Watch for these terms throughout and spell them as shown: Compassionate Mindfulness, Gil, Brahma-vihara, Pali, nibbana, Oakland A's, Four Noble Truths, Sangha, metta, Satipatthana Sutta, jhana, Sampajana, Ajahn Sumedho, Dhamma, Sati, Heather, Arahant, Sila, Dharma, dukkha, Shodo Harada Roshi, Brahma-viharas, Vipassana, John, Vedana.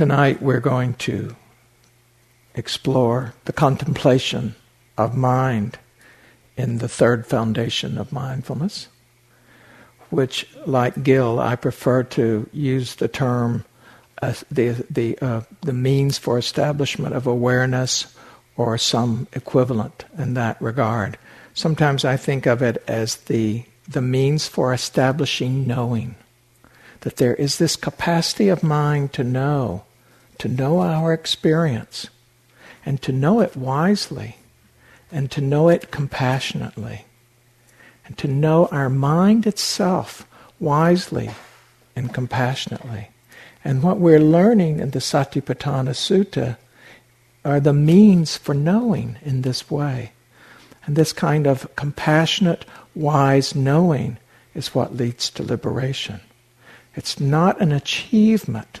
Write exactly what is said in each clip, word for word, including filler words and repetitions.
Tonight we're going to explore the contemplation of mind in the third foundation of mindfulness, which, like Gil, I prefer to use the term uh, the the uh, the means for establishment of awareness or some equivalent in that regard. Sometimes I think of it as the the means for establishing knowing, that there is this capacity of mind to know, to know our experience, and to know it wisely, and to know it compassionately, and to know our mind itself wisely and compassionately. And what we're learning in the Satipatthana Sutta are the means for knowing in this way. And this kind of compassionate, wise knowing is what leads to liberation. It's not an achievement.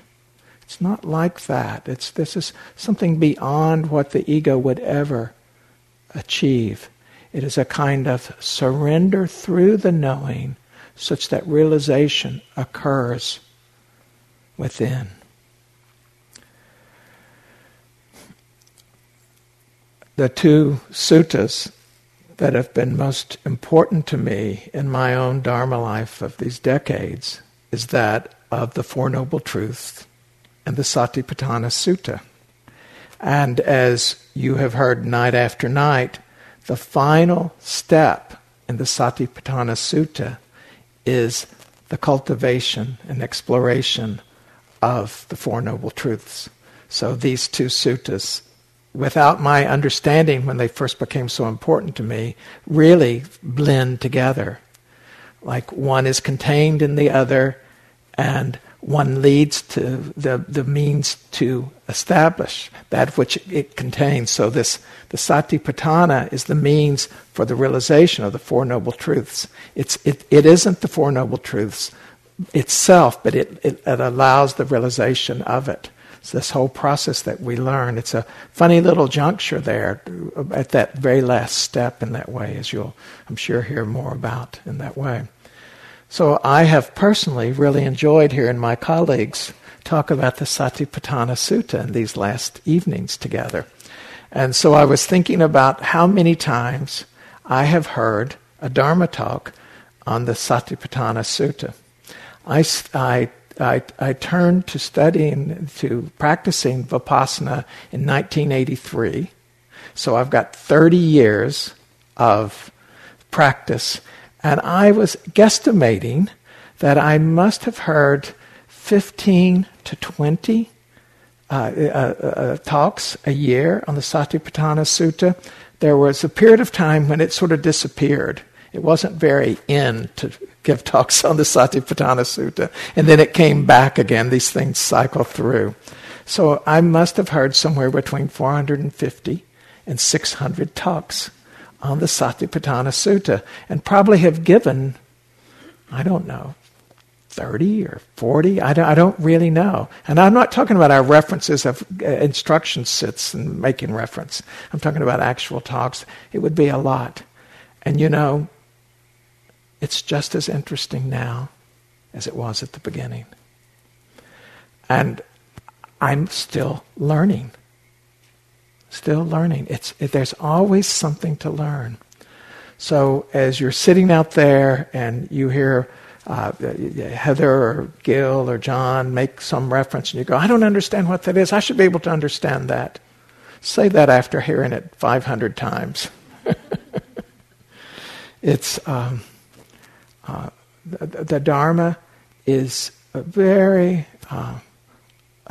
It's not like that. It's, this is something beyond what the ego would ever achieve. It is a kind of surrender through the knowing such that realization occurs within. The two suttas that have been most important to me in my own Dharma life of these decades is that of the Four Noble Truths and the Satipatthana Sutta. And as you have heard night after night, the final step in the Satipatthana Sutta is the cultivation and exploration of the Four Noble Truths. So these two suttas, without my understanding when they first became so important to me, really blend together. Like one is contained in the other, and one leads to the, the means to establish that which it contains. So this the Satipatthana is the means for the realization of the Four Noble Truths. It's it, it isn't the Four Noble Truths itself, but it, it, it allows the realization of it. So this whole process that we learn, it's a funny little juncture there at that very last step in that way, as you'll, I'm sure, hear more about in that way. So I have personally really enjoyed hearing my colleagues talk about the Satipatthana Sutta in these last evenings together. And so I was thinking about how many times I have heard a Dharma talk on the Satipatthana Sutta. I, I, I, I turned to studying, to practicing Vipassana in nineteen eighty-three. So I've got thirty years of practice. And I was guesstimating that I must have heard fifteen to twenty uh, uh, uh, talks a year on the Satipatthana Sutta. There was a period of time when it sort of disappeared. It wasn't very in to give talks on the Satipatthana Sutta. And then it came back again. These things cycle through. So I must have heard somewhere between four hundred fifty and six hundred talks on the Satipatthana Sutta, and probably have given, I don't know, thirty or forty, I don't, I don't really know. And I'm not talking about our references of instruction sits and making reference. I'm talking about actual talks. It would be a lot. And you know, it's just as interesting now as it was at the beginning. And I'm still learning. Still learning. It's it, there's always something to learn. So as you're sitting out there and you hear uh, Heather or Gil or John make some reference and you go, I don't understand what that is. I should be able to understand that. Say that after hearing it five hundred times. It's um, uh, the, the Dharma is a very... Uh,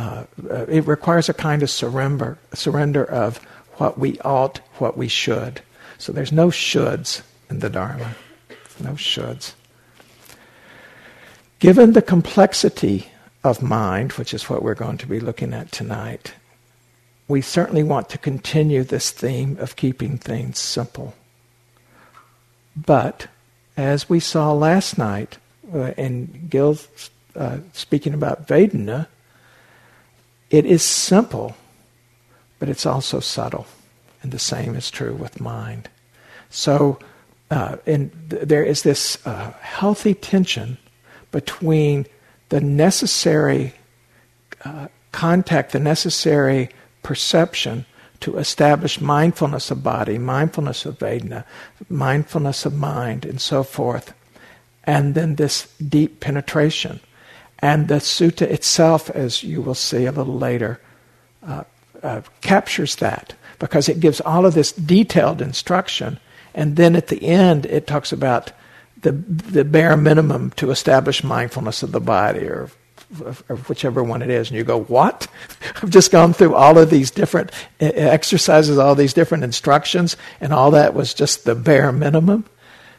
Uh, it requires a kind of surrender, surrender of what we ought, what we should. So there's no shoulds in the Dharma. No shoulds. Given the complexity of mind, which is what we're going to be looking at tonight, we certainly want to continue this theme of keeping things simple. But, as we saw last night, uh, in Gil uh, speaking about Vedana, it is simple, but it's also subtle. And the same is true with mind. So uh, and th- there is this uh, healthy tension between the necessary uh, contact, the necessary perception to establish mindfulness of body, mindfulness of Vedana, mindfulness of mind, and so forth. And then this deep penetration. And the sutta itself, as you will see a little later, uh, uh, captures that, because it gives all of this detailed instruction. And then at the end, it talks about the the bare minimum to establish mindfulness of the body, or or whichever one it is, and you go, what? I've just gone through all of these different exercises, all these different instructions, and all that was just the bare minimum?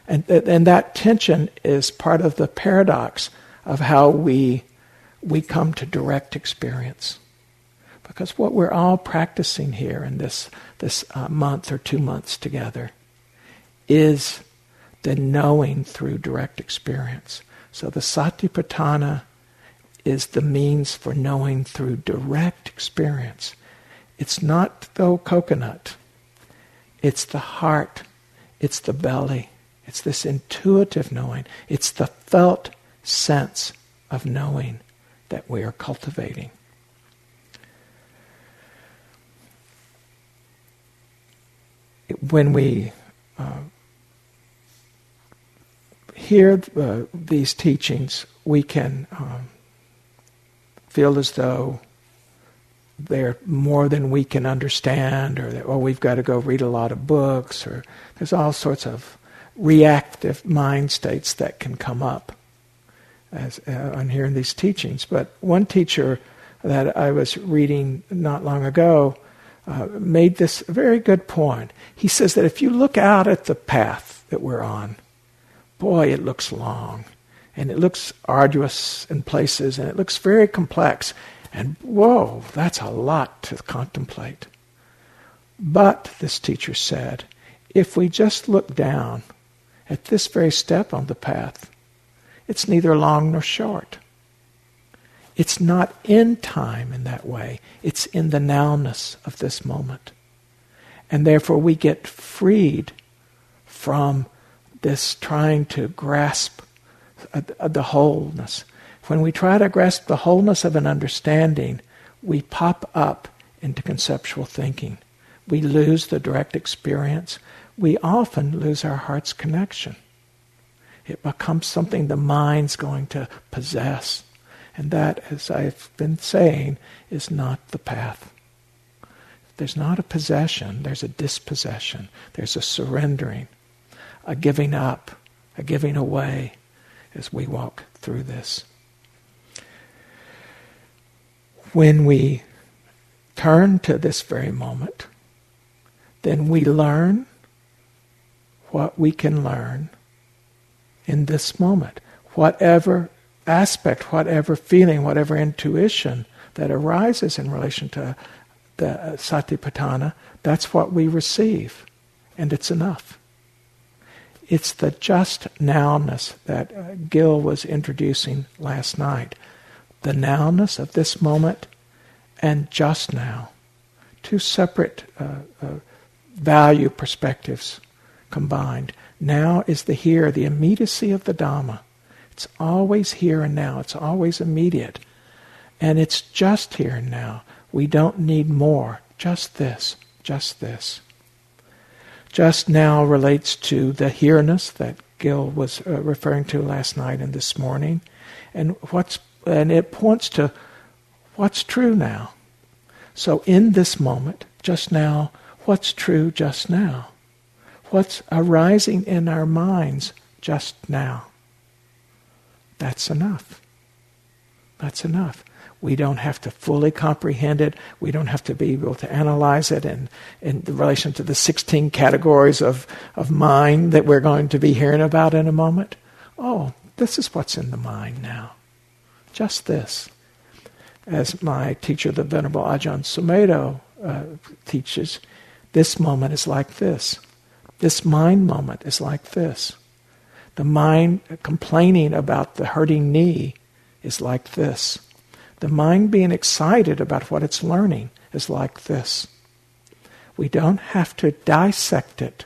And, and that tension is part of the paradox of how we we come to direct experience. Because what we're all practicing here in this, this uh, month or two months together is the knowing through direct experience. So the Satipatthana is the means for knowing through direct experience. It's not the coconut. It's the heart. It's the belly. It's this intuitive knowing. It's the felt sense of knowing that we are cultivating. When we uh, hear uh, these teachings, we can um, feel as though they're more than we can understand, or that, oh, we've got to go read a lot of books, or there's all sorts of reactive mind states that can come up as uh, on hearing these teachings. But one teacher that I was reading not long ago uh, made this very good point. He says that if you look out at the path that we're on, boy, it looks long. And it looks arduous in places, and it looks very complex. And whoa, that's a lot to contemplate. But, this teacher said, if we just look down at this very step on the path, it's neither long nor short. It's not in time in that way. It's in the nowness of this moment. And therefore we get freed from this trying to grasp the wholeness. When we try to grasp the wholeness of an understanding, we pop up into conceptual thinking. We lose the direct experience. We often lose our heart's connection. It becomes something the mind's going to possess. And that, as I've been saying, is not the path. There's not a possession, there's a dispossession. There's a surrendering, a giving up, a giving away, as we walk through this. When we turn to this very moment, then we learn what we can learn in this moment. Whatever aspect, whatever feeling, whatever intuition that arises in relation to the Satipatthana, that's what we receive, and it's enough. It's the just nowness that Gil was introducing last night. The nowness of this moment and just now. Two separate uh, uh, value perspectives combined. Now is the here, the immediacy of the Dhamma. It's always here and now. It's always immediate. And it's just here and now. We don't need more. Just this. Just this. Just now relates to the here-ness that Gil was uh, referring to last night and this morning, and what's and it points to what's true now. So in this moment, just now, what's true just now? What's arising in our minds just now? That's enough. That's enough. We don't have to fully comprehend it. We don't have to be able to analyze it in, in relation to the sixteen categories of, of mind that we're going to be hearing about in a moment. Oh, this is what's in the mind now. Just this. As my teacher, the Venerable Ajahn Sumedho, uh, teaches, this moment is like this. This mind moment is like this. The mind complaining about the hurting knee is like this. The mind being excited about what it's learning is like this. We don't have to dissect it.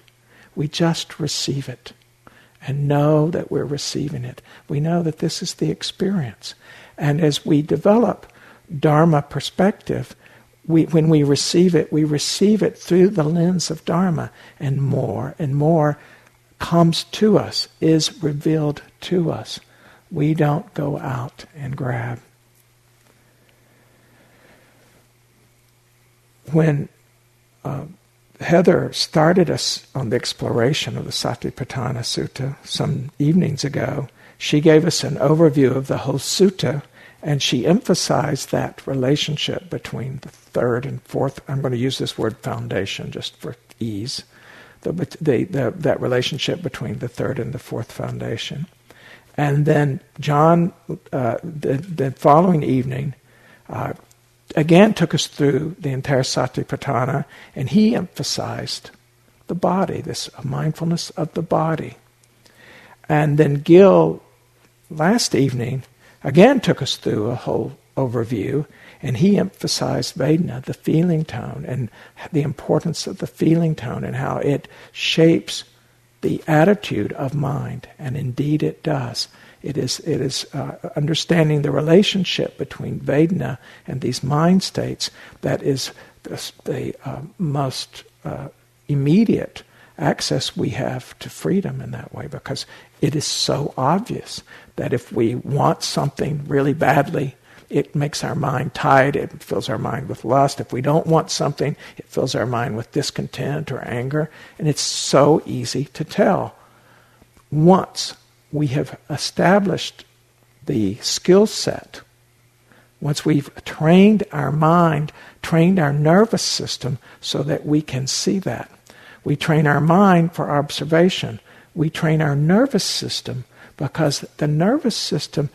We just receive it and know that we're receiving it. We know that this is the experience. And as we develop Dharma perspective, we, when we receive it, we receive it through the lens of Dharma, and more and more comes to us, is revealed to us. We don't go out and grab. When uh, Heather started us on the exploration of the Satipatthana Sutta some evenings ago, she gave us an overview of the whole sutta, and she emphasized that relationship between the third and fourth, I'm going to use this word foundation just for ease, the, the, the, that relationship between the third and the fourth foundation. And then John, uh, the, the following evening, uh, again took us through the entire Satipatthana, and he emphasized the body, this mindfulness of the body. And then Gil, last evening, again took us through a whole overview, and he emphasized Vedana, the feeling tone, and the importance of the feeling tone and how it shapes the attitude of mind. And indeed it does. It is, it is uh, understanding the relationship between Vedana and these mind states that is the, the uh, most uh, immediate access we have to freedom in that way, because it is so obvious that if we want something really badly, it makes our mind tied, it fills our mind with lust. If we don't want something, it fills our mind with discontent or anger, and it's so easy to tell. Once we have established the skill set, once we've trained our mind, trained our nervous system so that we can see that. We train our mind for observation. We train our nervous system because the nervous system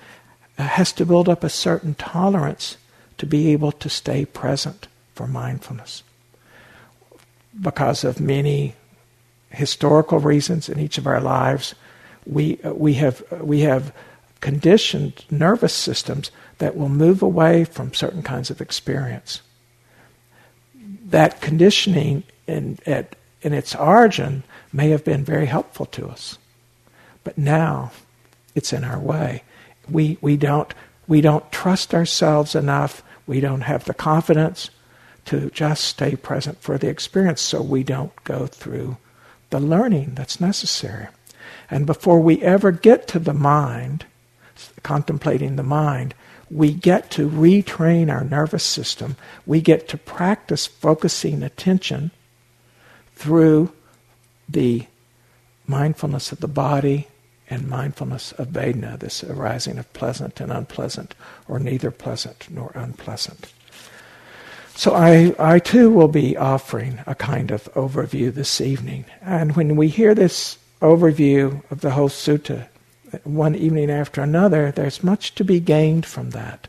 has to build up a certain tolerance to be able to stay present for mindfulness. Because of many historical reasons in each of our lives, we we have we have conditioned nervous systems that will move away from certain kinds of experience. That conditioning in, at in its origin may have been very helpful to us, but now it's in our way. We we don't we don't trust ourselves enough. We don't have the confidence to just stay present for the experience, so we don't go through the learning that's necessary. And before we ever get to the mind, contemplating the mind, we get to retrain our nervous system. We get to practice focusing attention through the mindfulness of the body and mindfulness of Vedana, this arising of pleasant and unpleasant, or neither pleasant nor unpleasant. So I, I too will be offering a kind of overview this evening. And when we hear this overview of the whole sutta, one evening after another, there's much to be gained from that.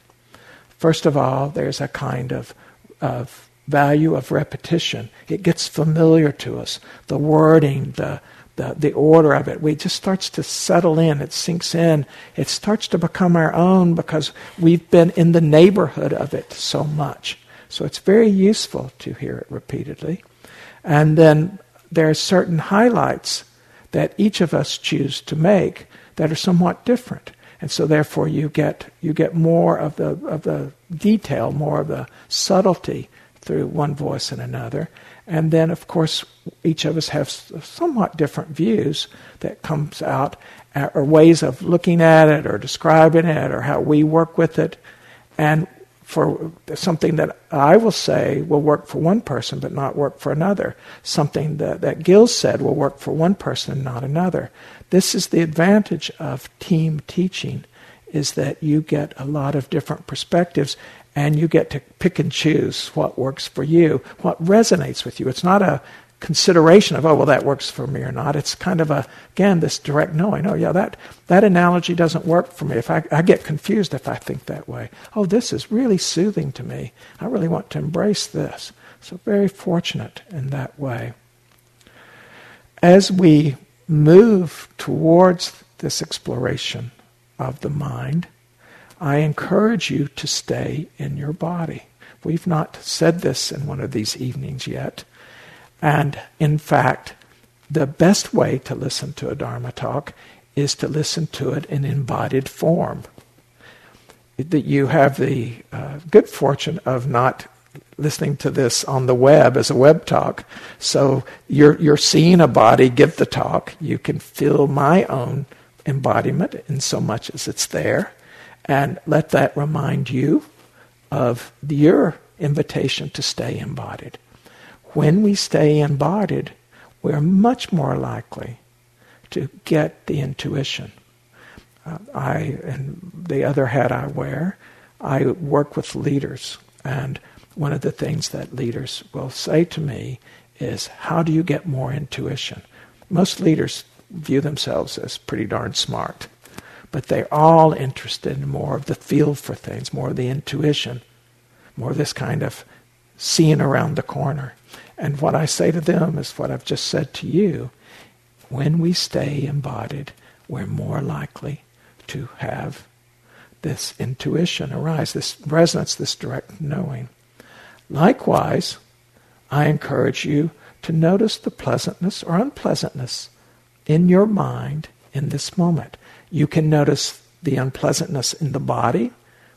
First of all, there's a kind of, of value of repetition. It gets familiar to us. The wording, the, the the order of it, it just starts to settle in. It sinks in. It starts to become our own because we've been in the neighborhood of it so much. So it's very useful to hear it repeatedly. And then there are certain highlights that each of us choose to make that are somewhat different. And so therefore you get you get more of the of the detail, more of the subtlety through one voice and another. And then, of course, each of us have somewhat different views that comes out, or ways of looking at it, or describing it, or how we work with it. And for something that I will say will work for one person but not work for another, something that, that Gil said will work for one person and not another. This is the advantage of team teaching, is that you get a lot of different perspectives, and you get to pick and choose what works for you, what resonates with you. It's not a consideration of, oh, well, that works for me or not. It's kind of, a again, this direct knowing. Oh, yeah, that, that analogy doesn't work for me. If I, I get confused if I think that way. Oh, this is really soothing to me. I really want to embrace this. So very fortunate in that way. As we move towards this exploration of the mind, I encourage you to stay in your body. We've not said this in one of these evenings yet. And in fact, the best way to listen to a Dharma talk is to listen to it in embodied form. that you have the uh, good fortune of not listening to this on the web as a web talk. So you're you're seeing a body give the talk. You can feel my own embodiment in so much as it's there. And let that remind you of your invitation to stay embodied. When we stay embodied, we're much more likely to get the intuition. Uh, I, and the other hat I wear, I work with leaders. And one of the things that leaders will say to me is, how do you get more intuition? Most leaders view themselves as pretty darn smart, but they're all interested in more of the feel for things, more of the intuition, more of this kind of seeing around the corner. And what I say to them is what I've just said to you. When we stay embodied, we're more likely to have this intuition arise, this resonance, this direct knowing. Likewise, I encourage you to notice the pleasantness or unpleasantness in your mind in this moment. You can notice the unpleasantness in the body,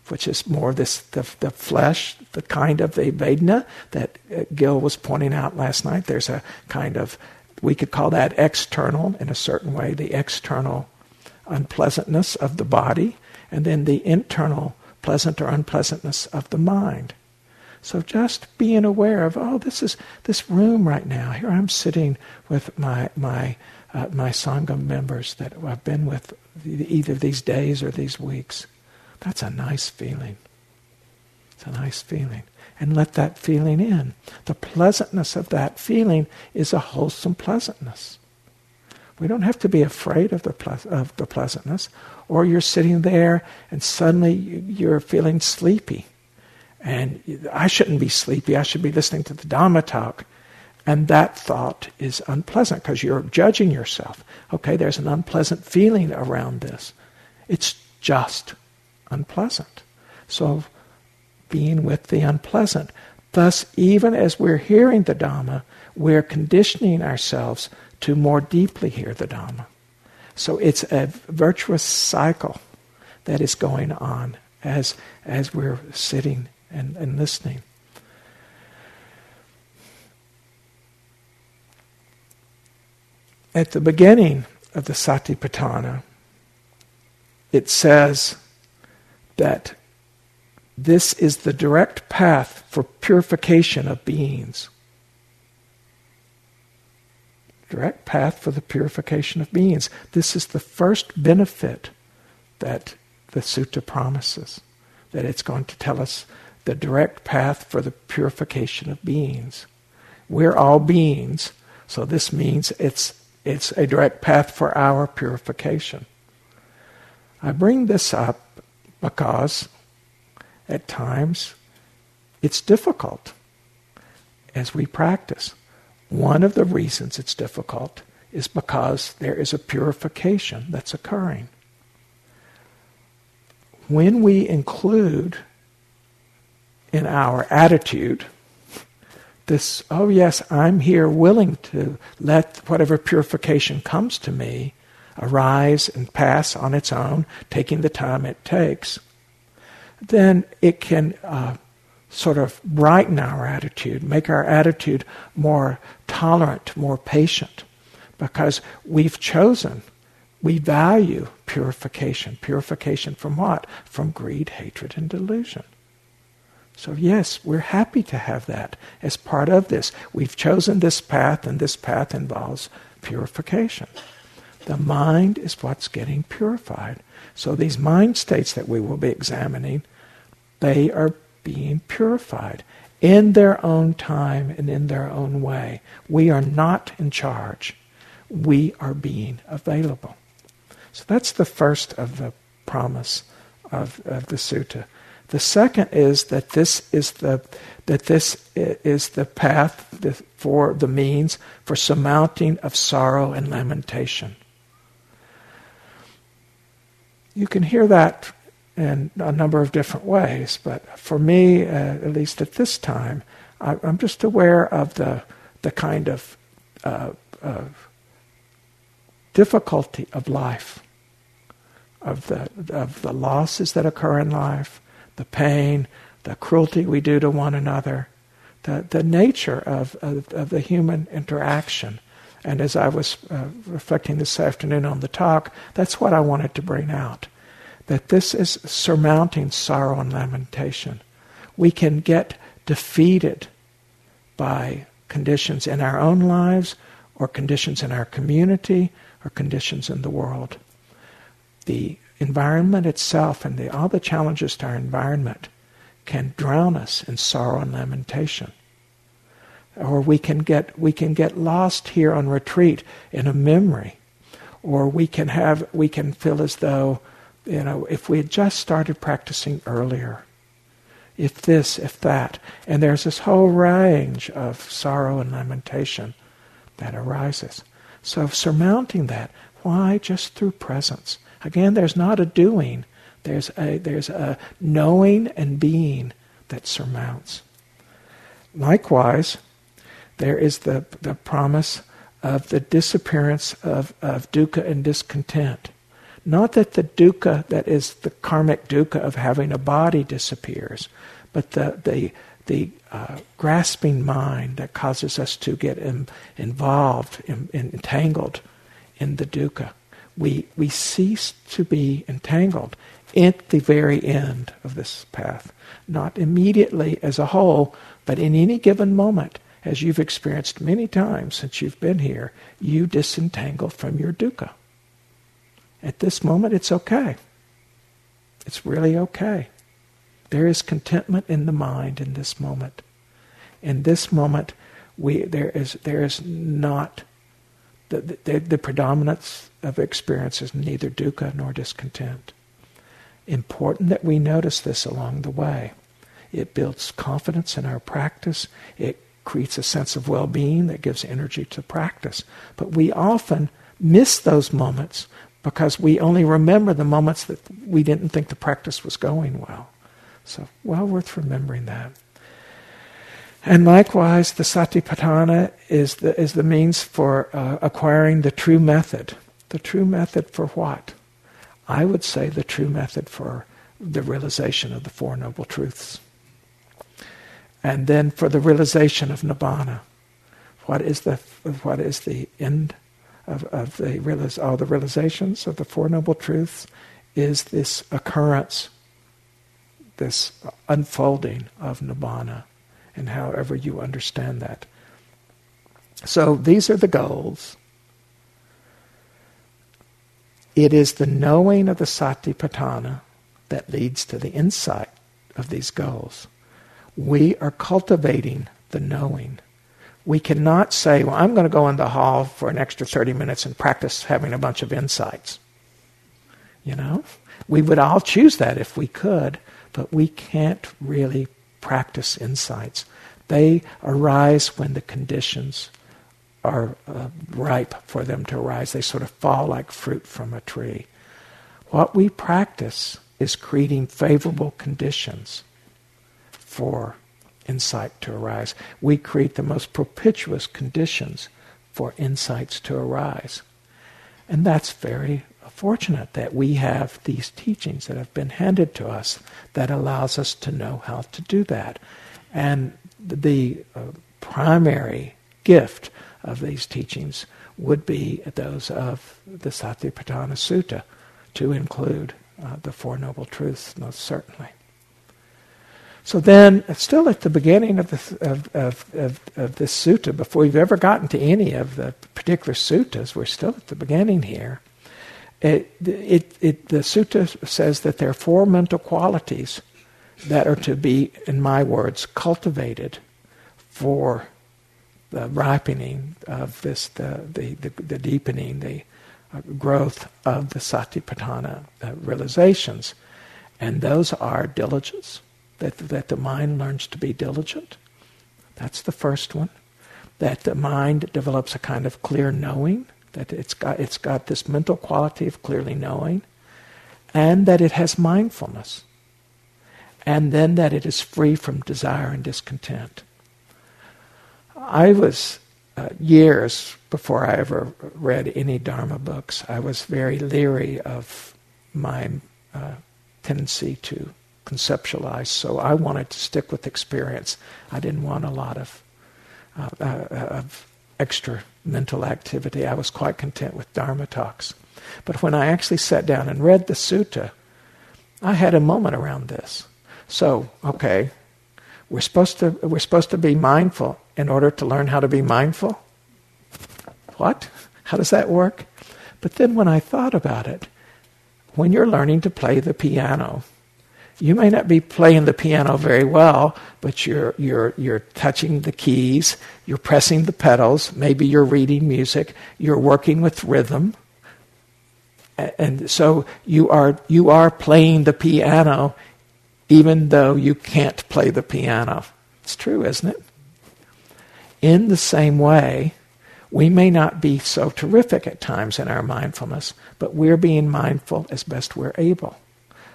which is more this the, the flesh, the kind of the Vedana that Gil was pointing out last night. There's a kind of, we could call that external in a certain way, the external unpleasantness of the body, and then the internal pleasant or unpleasantness of the mind. So just being aware of, oh, this is this room right now. Here I'm sitting with my my uh, my Sangha members that I've been with either these days or these weeks. That's a nice feeling. It's a nice feeling. And let that feeling in. The pleasantness of that feeling is a wholesome pleasantness. We don't have to be afraid of the ple- of the pleasantness. Or you're sitting there and suddenly you're feeling sleepy. And I shouldn't be sleepy. I should be listening to the Dhamma talk. And that thought is unpleasant because you're judging yourself. Okay, there's an unpleasant feeling around this. It's just unpleasant. So being with the unpleasant. Thus, even as we're hearing the Dhamma, we're conditioning ourselves to more deeply hear the Dhamma. So it's a virtuous cycle that is going on as as we're sitting and, and listening. At the beginning of the Satipatthana, it says that this is the direct path for purification of beings. Direct path for the purification of beings. This is the first benefit that the sutta promises, that it's going to tell us the direct path for the purification of beings. We're all beings, so this means it's it's a direct path for our purification. I bring this up because at times it's difficult as we practice. One of the reasons it's difficult is because there is a purification that's occurring. When we include in our attitude this, oh yes, I'm here willing to let whatever purification comes to me arise and pass on its own, taking the time it takes, then it can uh, sort of brighten our attitude, make our attitude more tolerant, more patient, because we've chosen, we value purification. Purification from what? From greed, hatred, and delusion. So yes, we're happy to have that as part of this. We've chosen this path, and this path involves purification. The mind is what's getting purified. So these mind states that we will be examining, they are being purified in their own time and in their own way. We are not in charge. We are being available. So that's the first of the promise of, of the sutta. The second is that this is the that this is the path for the means for surmounting of sorrow and lamentation. You can hear that in a number of different ways, but for me, uh, at least at this time, I, I'm just aware of the the kind of, uh, of difficulty of life, of the of the losses that occur in life, the pain, the cruelty we do to one another, the, the nature of, of, of the human interaction. And as I was uh, reflecting this afternoon on the talk, that's what I wanted to bring out, that this is surmounting sorrow and lamentation. We can get defeated by conditions in our own lives, or conditions in our community, or conditions in the world. The environment itself and the, all the challenges to our environment can drown us in sorrow and lamentation. Or we can get we can get lost here on retreat in a memory, or we can have we can feel as though, you know, if we had just started practicing earlier, if this, if that, and there's this whole range of sorrow and lamentation that arises. So surmounting that, why? Just through presence. Again, there's not a doing. There's a there's a knowing and being that surmounts. Likewise, there is the, the promise of the disappearance of, of dukkha and discontent. Not that the dukkha, that is the karmic dukkha of having a body, disappears, but the the, the uh, grasping mind that causes us to get in, involved, in, in, entangled in the dukkha. We, we cease to be entangled at the very end of this path. Not immediately as a whole, but in any given moment, as you've experienced many times since you've been here, you disentangle from your dukkha. At this moment, it's okay. It's really okay. There is contentment in the mind in this moment. In this moment, we there is there is not the the, the predominance of experience is neither dukkha nor discontent. Important that we notice this along the way. It builds confidence in our practice. It creates a sense of well-being that gives energy to practice. But we often miss those moments because we only remember the moments that we didn't think the practice was going well. So well worth remembering that. And likewise, the Satipatthana is the, is the means for uh, acquiring the true method. The true method for what? I would say the true method for the realization of the Four Noble Truths. And then for the realization of nibbana, what is the what is the end of, of the realize, all the realizations of the Four Noble Truths is this occurrence, this unfolding of nibbana, and however you understand that. So these are the goals. It is the knowing of the Satipatthana that leads to the insight of these goals. We are cultivating the knowing. We cannot say, well, I'm going to go in the hall for an extra thirty minutes and practice having a bunch of insights. You know, we would all choose that if we could, but we can't really practice insights. They arise when the conditions are uh, ripe for them to arise. They sort of fall like fruit from a tree. What we practice is creating favorable conditions for insight to arise. We create the most propitious conditions for insights to arise. And that's very fortunate that we have these teachings that have been handed to us that allows us to know how to do that. And the uh, primary gift of these teachings would be those of the Satipatthana Sutta, to include uh, the Four Noble Truths, most certainly. So then, still at the beginning of, the, of, of, of, of this sutta, before we've ever gotten to any of the particular suttas, we're still at the beginning here. It, it, it, the sutta says that there are four mental qualities that are to be, in my words, cultivated for the ripening of this, the, the, the, the deepening, the growth of the Satipatthana realizations. And those are diligence, That, that the mind learns to be diligent. That's the first one. That the mind develops a kind of clear knowing, that it's got, it's got this mental quality of clearly knowing, and that it has mindfulness. And then that it is free from desire and discontent. I was, uh, years before I ever read any Dharma books, I was very leery of my uh, tendency to conceptualize, so I wanted to stick with experience. I didn't want a lot of, uh, uh, of extra mental activity. I was quite content with Dharma talks. But when I actually sat down and read the sutta, I had a moment around this. So, okay, we're supposed to we're supposed to be mindful in order to learn how to be mindful? What? How does that work? But then when I thought about it, when you're learning to play the piano, you may not be playing the piano very well, but you're you're you're touching the keys, you're pressing the pedals, maybe you're reading music, you're working with rhythm. And so you are you are playing the piano even though you can't play the piano. It's true, isn't it? In the same way, we may not be so terrific at times in our mindfulness, but we're being mindful as best we're able.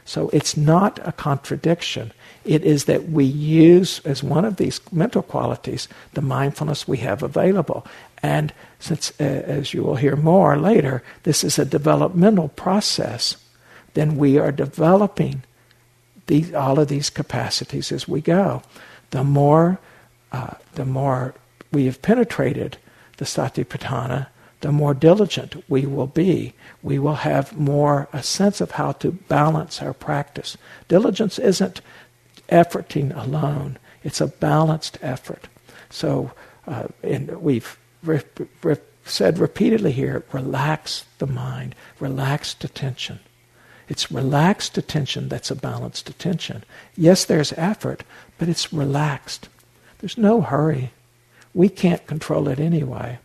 So it's not a contradiction. It is that we use, as one of these mental qualities, the mindfulness we have available. And since, uh, as you will hear more later, this is a developmental process, then we are developing these, all of these capacities as we go. The more, uh, the more we have penetrated the Satipatthana, the more diligent we will be. We will have more a sense of how to balance our practice. Diligence isn't efforting alone. It's a balanced effort. So, uh, and we've re- re- said repeatedly here, relax the mind, relaxed attention. It's relaxed attention that's a balanced attention. Yes, there's effort, but it's relaxed. There's no hurry. We can't control it anyway.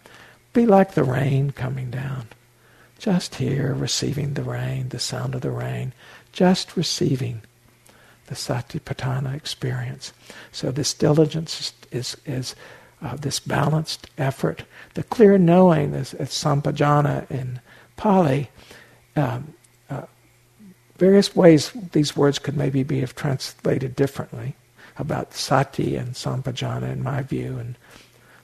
Be like the rain coming down. Just here, receiving the rain, the sound of the rain, just receiving the Satipatthana experience. So this diligence is, is uh, this balanced effort. The clear knowing is, is Sampajana in Pali. Um, uh, various ways these words could maybe be have translated differently about Sati and Sampajana in my view. And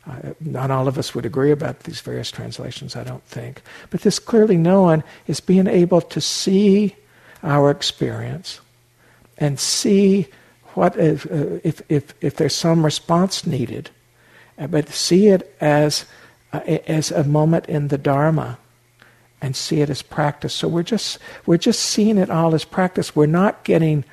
uh, not all of us would agree about these various translations, I don't think. But this clearly knowing is being able to see our experience and see what if, if if if there's some response needed, but see it as uh, as a moment in the Dharma, and see it as practice. So we're just we're just seeing it all as practice. We're not getting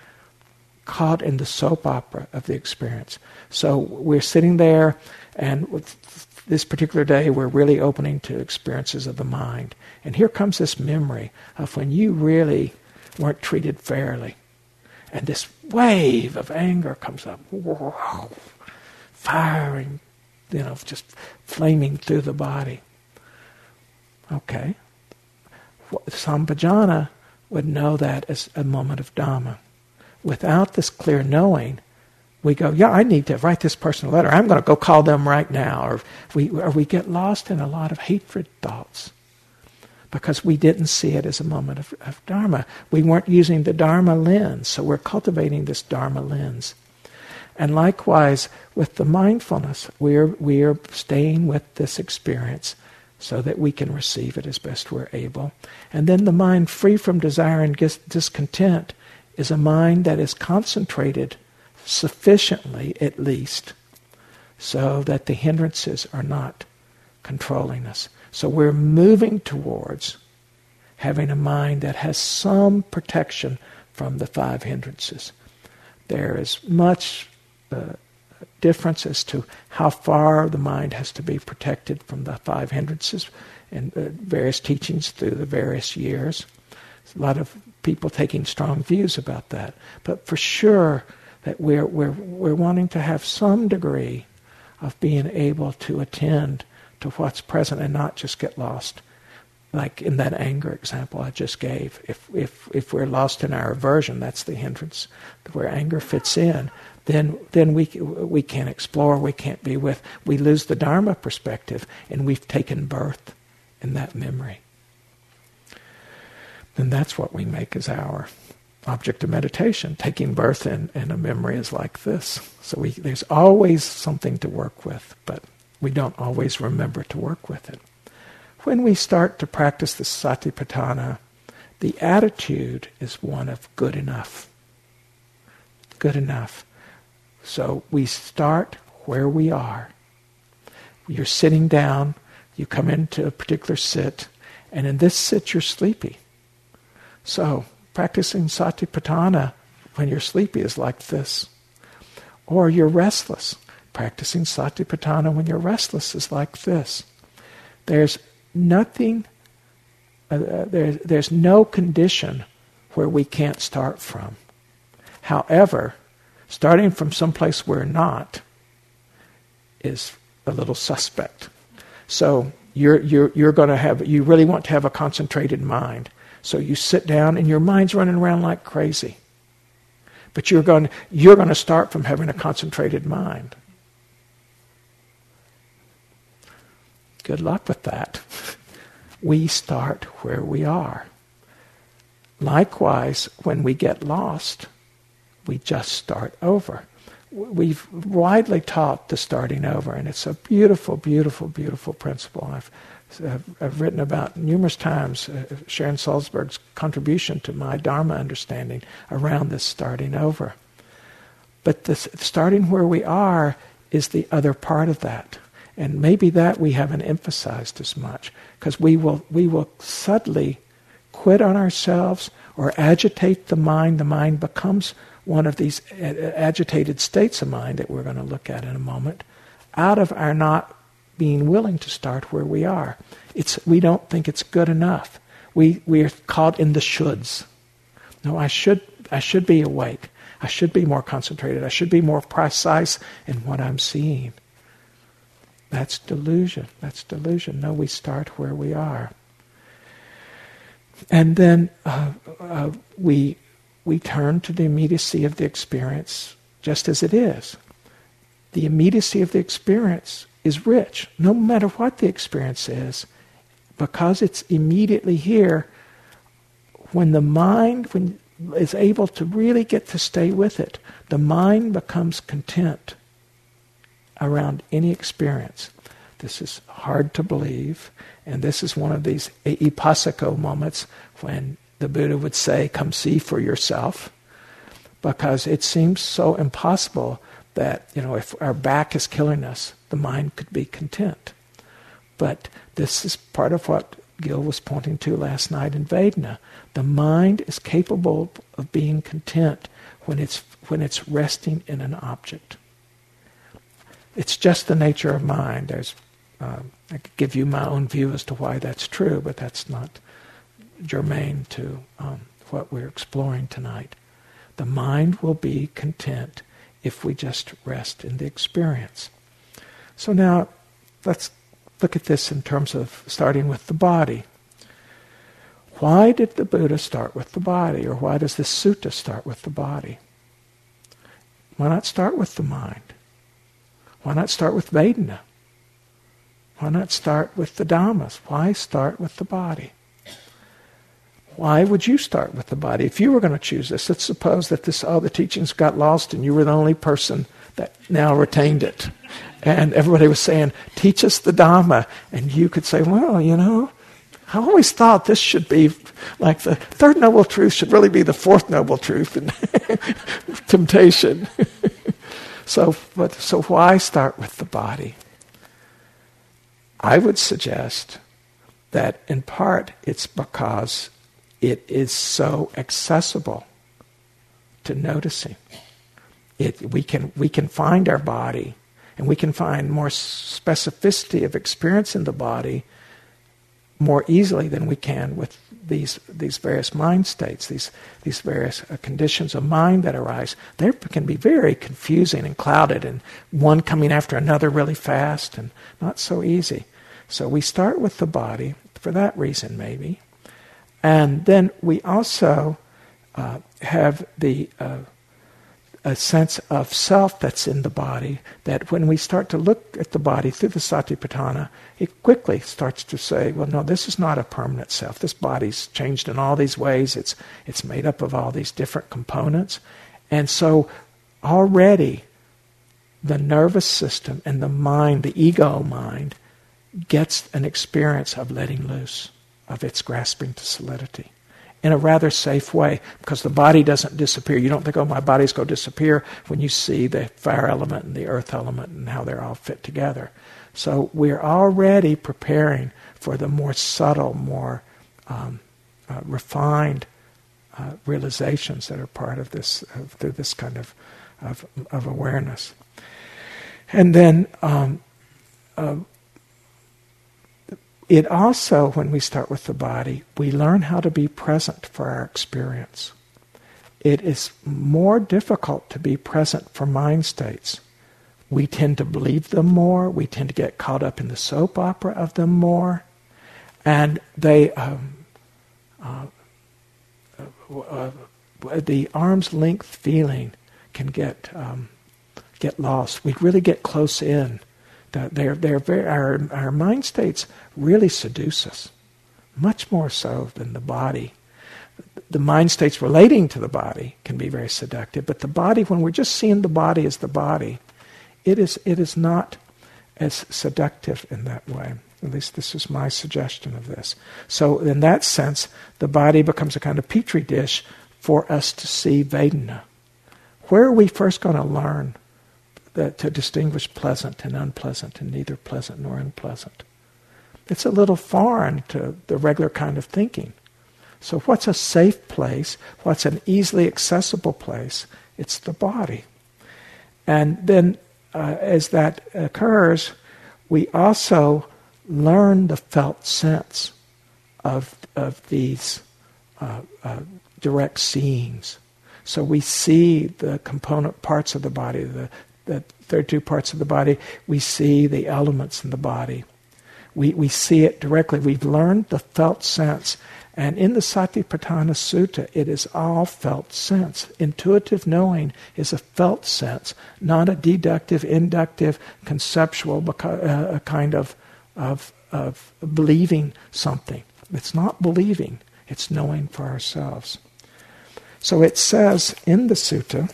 caught in the soap opera of the experience. So we're sitting there, and with this particular day, we're really opening to experiences of the mind. And here comes this memory of when you really weren't treated fairly. And this wave of anger comes up, whoa, firing, you know, just flaming through the body. Okay. Sampajana would know that as a moment of Dhamma. Without this clear knowing, we go, yeah, I need to write this person a letter. I'm going to go call them right now. Or we, or we get lost in a lot of hatred thoughts, because we didn't see it as a moment of, of Dharma. We weren't using the Dharma lens, so we're cultivating this Dharma lens. And likewise, with the mindfulness, we're we're staying with this experience so that we can receive it as best we're able. And then the mind free from desire and dis- discontent is a mind that is concentrated sufficiently, at least, so that the hindrances are not controlling us. So we're moving towards having a mind that has some protection from the five hindrances. There is much uh, difference as to how far the mind has to be protected from the five hindrances in uh, various teachings through the various years. There's a lot of people taking strong views about that. But for sure that we're, we're, we're wanting to have some degree of being able to attend to what's present and not just get lost, like in that anger example I just gave. If if if we're lost in our aversion, that's the hindrance, where anger fits in. Then then we we can't explore, we can't be with, we lose the Dharma perspective, and we've taken birth in that memory. Then that's what we make as our object of meditation. Taking birth in, in a memory is like this. So we, there's always something to work with, but we don't always remember to work with it. When we start to practice the Satipatthana, the attitude is one of good enough. good enough. So we start where we are. You're sitting down, you come into a particular sit, and in this sit you're sleepy. So practicing Satipatthana when you're sleepy is like this. Or you're restless. Practicing Satipatthana when you're restless is like this. There's nothing, uh, there's, there's no condition where we can't start from. However, starting from someplace we're not is a little suspect. So you're you're you're going to have you really want to have a concentrated mind. So you sit down and your mind's running around like crazy. But you're going you're going to start from having a concentrated mind. Good luck with that. We start where we are. Likewise, when we get lost, we just start over. We've widely taught the starting over, and it's a beautiful, beautiful, beautiful principle. I've, I've, I've written about numerous times uh, Sharon Salzberg's contribution to my Dharma understanding around this starting over. But this starting where we are is the other part of that. And maybe that we haven't emphasized as much, because we will we will subtly quit on ourselves or agitate the mind. The mind becomes one of these agitated states of mind that we're going to look at in a moment, out of our not being willing to start where we are. It's we don't think it's good enough. We we are caught in the shoulds. No, I should I should be awake. I should be more concentrated. I should be more precise in what I'm seeing. That's delusion. That's delusion. No, we start where we are. And then uh, uh, we we turn to the immediacy of the experience just as it is. The immediacy of the experience is rich, no matter what the experience is, because it's immediately here. When the mind when is able to really get to stay with it, the mind becomes content around any experience. This is hard to believe, and this is one of these ipasako moments when the Buddha would say, come see for yourself, because it seems so impossible that, you know, if our back is killing us, the mind could be content. But this is part of what Gil was pointing to last night in Vedana. The mind is capable of being content when it's when it's resting in an object. It's just the nature of mind. There's, um, I could give you my own view as to why that's true, but that's not germane to um, what we're exploring tonight. The mind will be content if we just rest in the experience. So now, let's look at this in terms of starting with the body. Why did the Buddha start with the body, or why does this sutta start with the body? Why not start with the mind? Why not start with Vedana? Why not start with the Dhammas? Why start with the body? Why would you start with the body? If you were going to choose this, let's suppose that this all the teachings got lost and you were the only person that now retained it. And everybody was saying, teach us the Dhamma. And you could say, well, you know, I always thought this should be like the third noble truth should really be the fourth noble truth and temptation. So, but, so why start with the body? I would suggest that in part it's because it is so accessible to noticing. It, we can we can find our body, and we can find more specificity of experience in the body more easily than we can with these these various mind states, these these various conditions of mind that arise. They can be very confusing and clouded, and one coming after another really fast and not so easy. So we start with the body for that reason, maybe. And then we also uh, have the uh, a sense of self that's in the body, that when we start to look at the body through the Satipatthana, it quickly starts to say, well, no, this is not a permanent self. This body's changed in all these ways. It's it's made up of all these different components. And so already the nervous system and the mind, the ego mind, gets an experience of letting loose, of its grasping to solidity. in a rather safe way, because the body doesn't disappear. You don't think, oh, my body's going to disappear, when you see the fire element and the earth element and how they're all fit together. So we're already preparing for the more subtle, more um, uh, refined uh, realizations that are part of this, of this kind of, of, of awareness. And then um, uh, it also, when we start with the body, we learn how to be present for our experience. It is more difficult to be present for mind states. We tend to believe them more. We tend to get caught up in the soap opera of them more. And they, um, uh, uh, uh, the arm's length feeling can get... Um, get lost. We really get close in. They're, they're very, our, our mind states really seduce us, much more so than the body. The mind states relating to the body can be very seductive, but the body, when we're just seeing the body as the body, it is, it is not as seductive in that way. At least this is my suggestion of this. So in that sense, the body becomes a kind of petri dish for us to see Vedana. Where are we first going to learn to distinguish pleasant and unpleasant, and neither pleasant nor unpleasant? It's a little foreign to the regular kind of thinking. So what's a safe place? What's an easily accessible place? It's the body. And then uh, as that occurs, we also learn the felt sense of, of these uh, uh, direct seeings. So we see the component parts of the body, the the thirty-two parts of the body. We see the elements in the body. We we see it directly. We've learned the felt sense. And in the Satipatthana Sutta, it is all felt sense. Intuitive knowing is a felt sense, not a deductive, inductive, conceptual beca- uh, kind of, of, of believing something. It's not believing. It's knowing for ourselves. So it says in the sutta,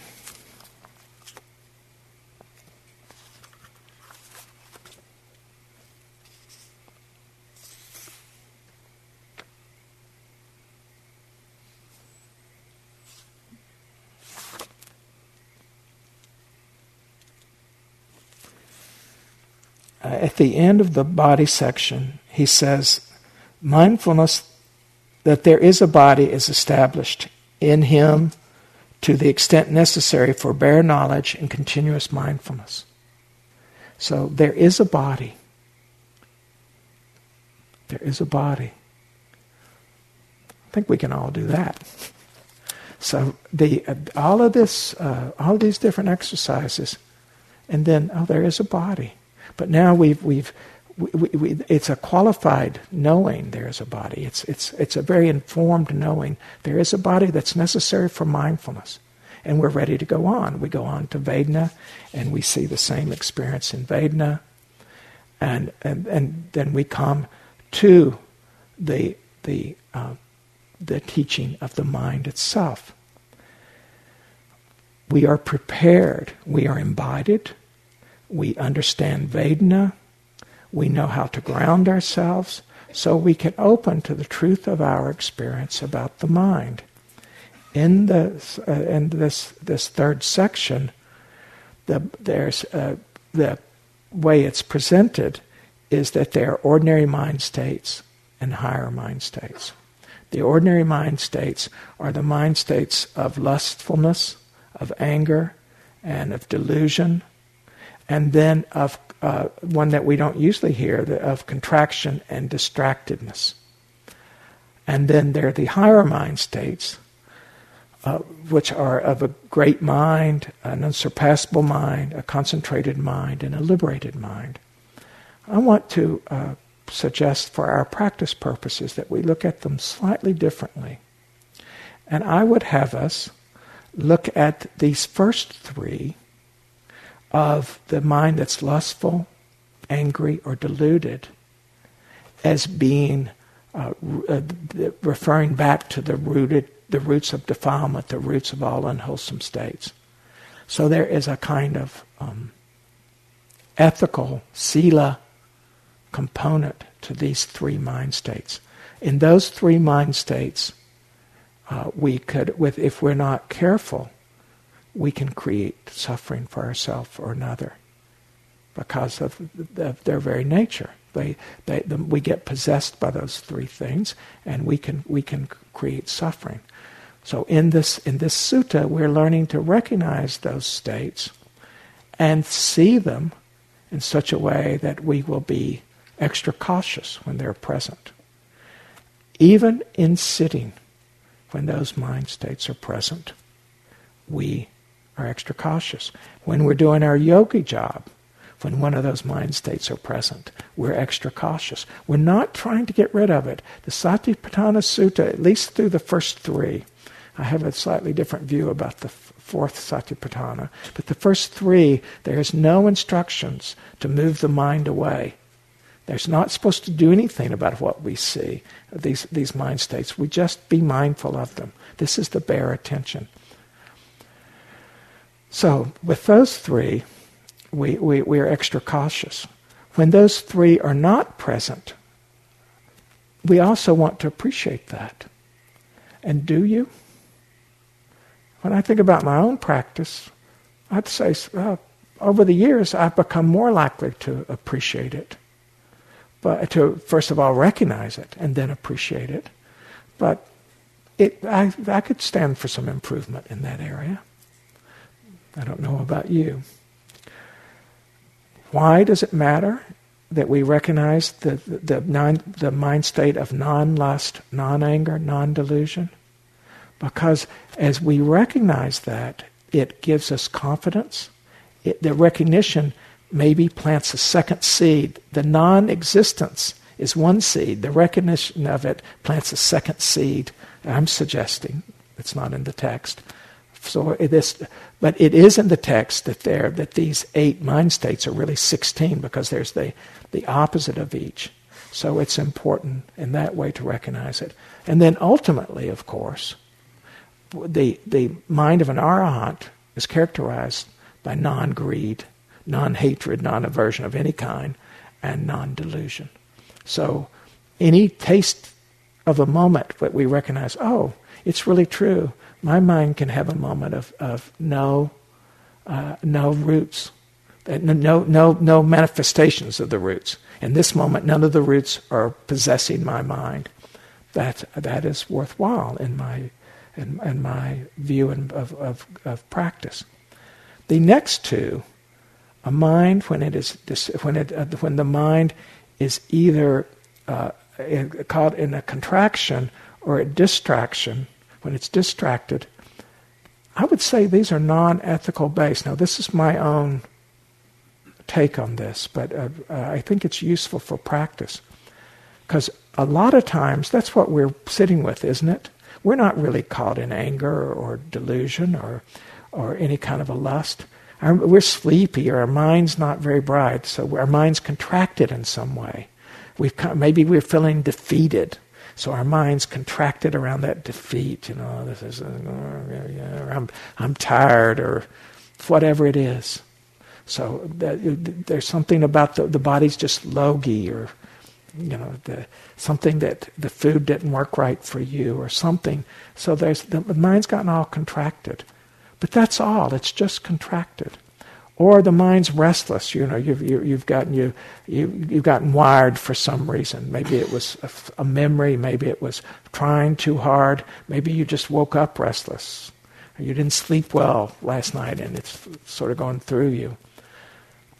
at the end of the body section, he says, mindfulness that there is a body is established in him to the extent necessary for bare knowledge and continuous mindfulness. So there is a body. There is a body. I think we can all do that. So the uh, all of this, uh, all these different exercises, and then, oh, there is a body. But now we've we've we, we, we, it's a qualified knowing. There is a body. It's it's it's a very informed knowing. There is a body that's necessary for mindfulness, and we're ready to go on. We go on to Vedana, and we see the same experience in Vedana, and and, and then we come to the the uh, the teaching of the mind itself. We are prepared. We are embodied. We understand Vedana, we know how to ground ourselves, so we can open to the truth of our experience about the mind. In this, uh, in this, this third section, the, there's uh, the way it's presented is that there are ordinary mind states and higher mind states. The ordinary mind states are the mind states of lustfulness, of anger, and of delusion, and then of uh, one that we don't usually hear, the, of contraction and distractedness. And then there are the higher mind states, uh, which are of a great mind, an unsurpassable mind, a concentrated mind, and a liberated mind. I want to uh, suggest for our practice purposes that we look at them slightly differently. And I would have us look at these first three of the mind that's lustful, angry, or deluded, as being uh, uh, referring back to the rooted, the roots of defilement, the roots of all unwholesome states. So there is a kind of um, ethical sila component to these three mind states. In those three mind states, uh, we could, with, if we're not careful, we can create suffering for ourselves or another because of, of their very nature. They, they, the, we get possessed by those three things, and we can we can create suffering. So in this in this sutta, we're learning to recognize those states and see them in such a way that we will be extra cautious when they're present. Even in sitting, when those mind states are present, we are extra cautious. When we're doing our yogi job, when one of those mind states are present, we're extra cautious. We're not trying to get rid of it. The Satipatthana Sutta, at least through the first three, I have a slightly different view about the fourth Satipatthana, but the first three, there's no instructions to move the mind away. There's not supposed to do anything about what we see, these, these mind states. We just be mindful of them. This is the bare attention. So with those three, We, we, we are extra cautious. When those three are not present, we also want to appreciate that. And do you? When I think about my own practice, I'd say uh, over the years I've become more likely to appreciate it. But to first of all recognize it and then appreciate it. But it, I, I could stand for some improvement in that area. I don't know about you. Why does it matter that we recognize the, the, the, non, the mind state of non-lust, non-anger, non-delusion? Because as we recognize that, it gives us confidence. It, the recognition maybe plants a second seed. The non-existence is one seed. The recognition of it plants a second seed. I'm suggesting it's not in the text. So it is, but it is in the text that there that these eight mind states are really sixteen because there's the, the opposite of each. So it's important in that way to recognize it. And then ultimately, of course, the the mind of an Arahant is characterized by non-greed, non-hatred, non-aversion of any kind, and non-delusion. So any taste of a moment that we recognize, oh, it's really true. My mind can have a moment of, of no uh, no roots, no no no manifestations of the roots. In this moment, none of the roots are possessing my mind. That that is worthwhile in my in, in my view in, of, of of practice. The next two, a mind when it is when it uh, when the mind is either uh, caught in a contraction or a distraction. When it's distracted, I would say these are non-ethical based. Now, this is my own take on this, but uh, uh, I think it's useful for practice. Because a lot of times, that's what we're sitting with, isn't it? We're not really caught in anger or delusion or or any kind of a lust. Our, we're sleepy or our mind's not very bright, so our mind's contracted in some way. We've maybe we're feeling defeated. So our mind's contracted around that defeat, you know, this is, or I'm, I'm tired, or whatever it is. So that, there's something about the, the body's just logy, or, you know, the, something that the food didn't work right for you, or something. So there's the mind's gotten all contracted. But that's all, it's just contracted. Or the mind's restless. You know, you've you, you've gotten you, you you've gotten wired for some reason. Maybe it was a, a memory. Maybe it was trying too hard. Maybe you just woke up restless. Or you didn't sleep well last night, and it's sort of going through you.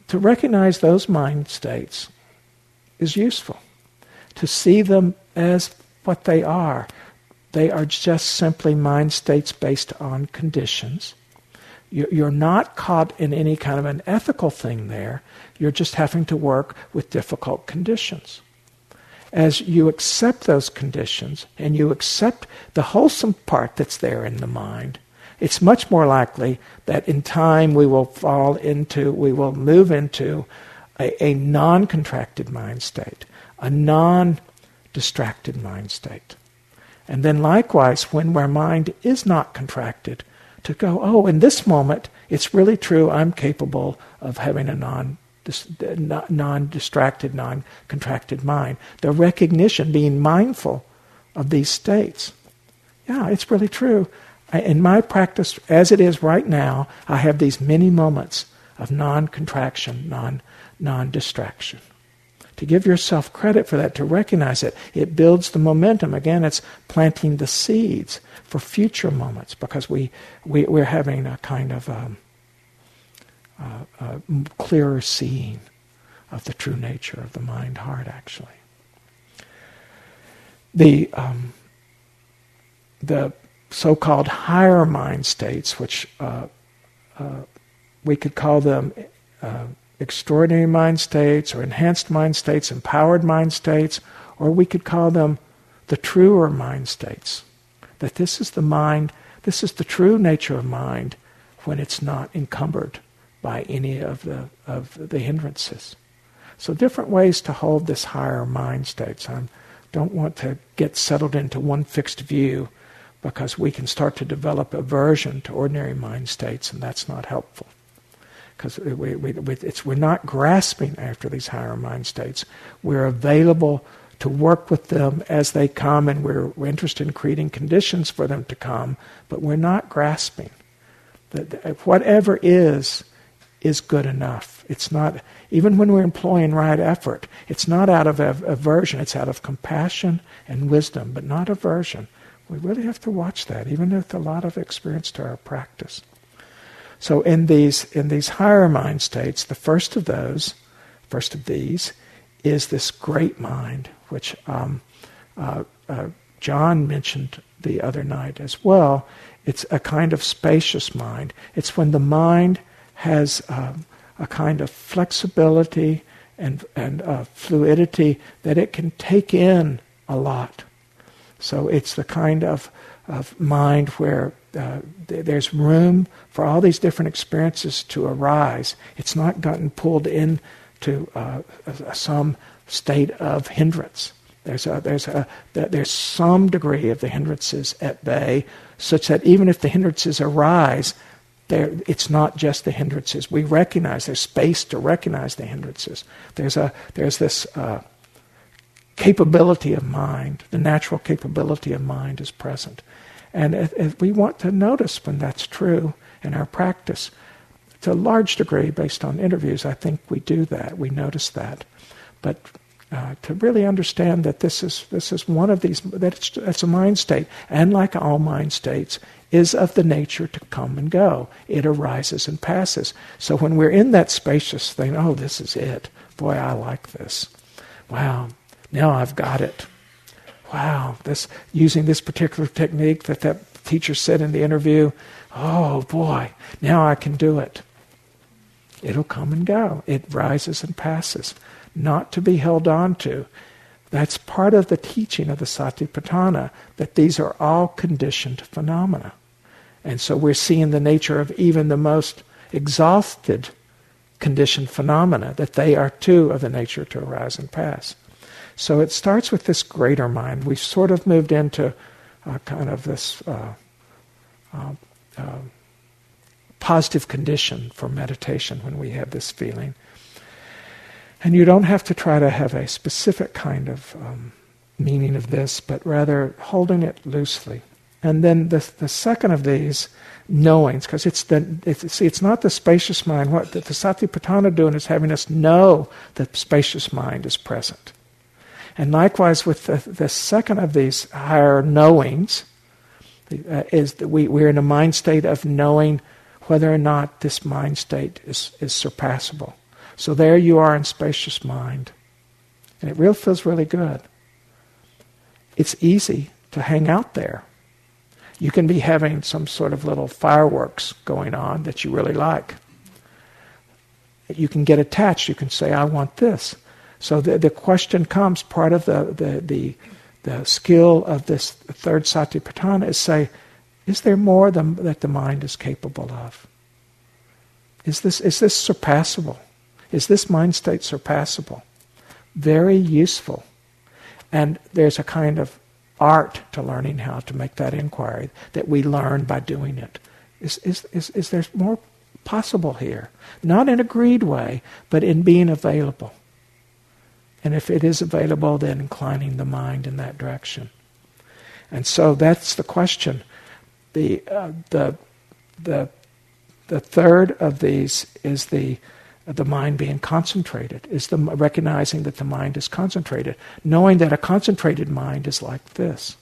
To recognize those mind states is useful. To see them as what they are, they are just simply mind states based on conditions. You're not caught in any kind of an ethical thing there. You're just having to work with difficult conditions. As you accept those conditions and you accept the wholesome part that's there in the mind, it's much more likely that in time we will fall into, we will move into a, a non-contracted mind state, a non-distracted mind state. And then likewise, when our mind is not contracted, to go, oh, in this moment, it's really true, I'm capable of having a non, dis, non-distracted, non-contracted mind. The recognition, being mindful of these states yeah, it's really true. I, in my practice, as it is right now, I have these many moments of non-contraction, non, non-distraction. To give yourself credit for that, to recognize it, it builds the momentum. Again, it's planting the seeds for future moments because we, we, we're having a kind of um, uh, uh, clearer seeing of the true nature of the mind-heart, actually. The um, the so-called higher mind states, which uh, uh, we could call them uh, extraordinary mind states or enhanced mind states, empowered mind states, or we could call them the truer mind states. That this is the mind, this is the true nature of mind when it's not encumbered by any of the of the hindrances. So different ways to hold this higher mind states. I don't want to get settled into one fixed view because we can start to develop aversion to ordinary mind states, and that's not helpful. Because we, we, it's, we're not grasping after these higher mind states. We're available to work with them as they come, and we're, we're interested in creating conditions for them to come, but we're not grasping. The, the, whatever is, is good enough. It's not, even when we're employing right effort, it's not out of av- aversion, it's out of compassion and wisdom, but not aversion. We really have to watch that, even with a lot of experience to our practice. So in these in these higher mind states, the first of those, first of these, is this great mind, which um, uh, uh, John mentioned the other night as well. It's a kind of spacious mind. It's when the mind has um, a kind of flexibility and and uh, fluidity that it can take in a lot. So it's the kind of of mind where Uh, th- there's room for all these different experiences to arise. It's not gotten pulled into uh, uh, some state of hindrance. There's a, there's a, th- there's some degree of the hindrances at bay, such that even if the hindrances arise, there it's not just the hindrances. We recognize there's space to recognize the hindrances. There's a there's this uh, capability of mind. The natural capability of mind is present. And if, if we want to notice when that's true in our practice. To a large degree, based on interviews, I think we do that. We notice that. But uh, to really understand that this is this is one of these, that it's, it's a mind state, and like all mind states, is of the nature to come and go. It arises and passes. So when we're in that spacious thing, oh, this is it. Boy, I like this. Wow, now I've got it. Wow, this using this particular technique that that teacher said in the interview, oh boy, now I can do it. It'll come and go. It rises and passes. Not to be held on to. That's part of the teaching of the Satipatthana, that these are all conditioned phenomena. And so we're seeing the nature of even the most exhausted conditioned phenomena, that they are too of the nature to arise and pass. So it starts with this greater mind. We've sort of moved into uh, kind of this uh, uh, uh, positive condition for meditation when we have this feeling. And you don't have to try to have a specific kind of um, meaning of this, but rather holding it loosely. And then the the second of these knowings, because it's the it's, see, it's not the spacious mind. What the, the Satipatthana doing is having us know that spacious mind is present. And likewise with the, the second of these higher knowings, uh, is that we, we're in a mind state of knowing whether or not this mind state is, is surpassable. So there you are in spacious mind. And it really feels really good. It's easy to hang out there. You can be having some sort of little fireworks going on that you really like. You can get attached. You can say, I want this. So the, the question comes, part of the, the, the, the skill of this third Satipatthana is say, is there more than, that the mind is capable of? Is this, is this surpassable? Is this mind state surpassable? Very useful. And there's a kind of art to learning how to make that inquiry that we learn by doing it. Is, is, is, is there more possible here? Not in a greed way, but in being available. And if it is available, then inclining the mind in that direction. And so that's the question. The uh, the the the third of these is the the mind being concentrated, is the recognizing that the mind is concentrated, knowing that a concentrated mind is like this.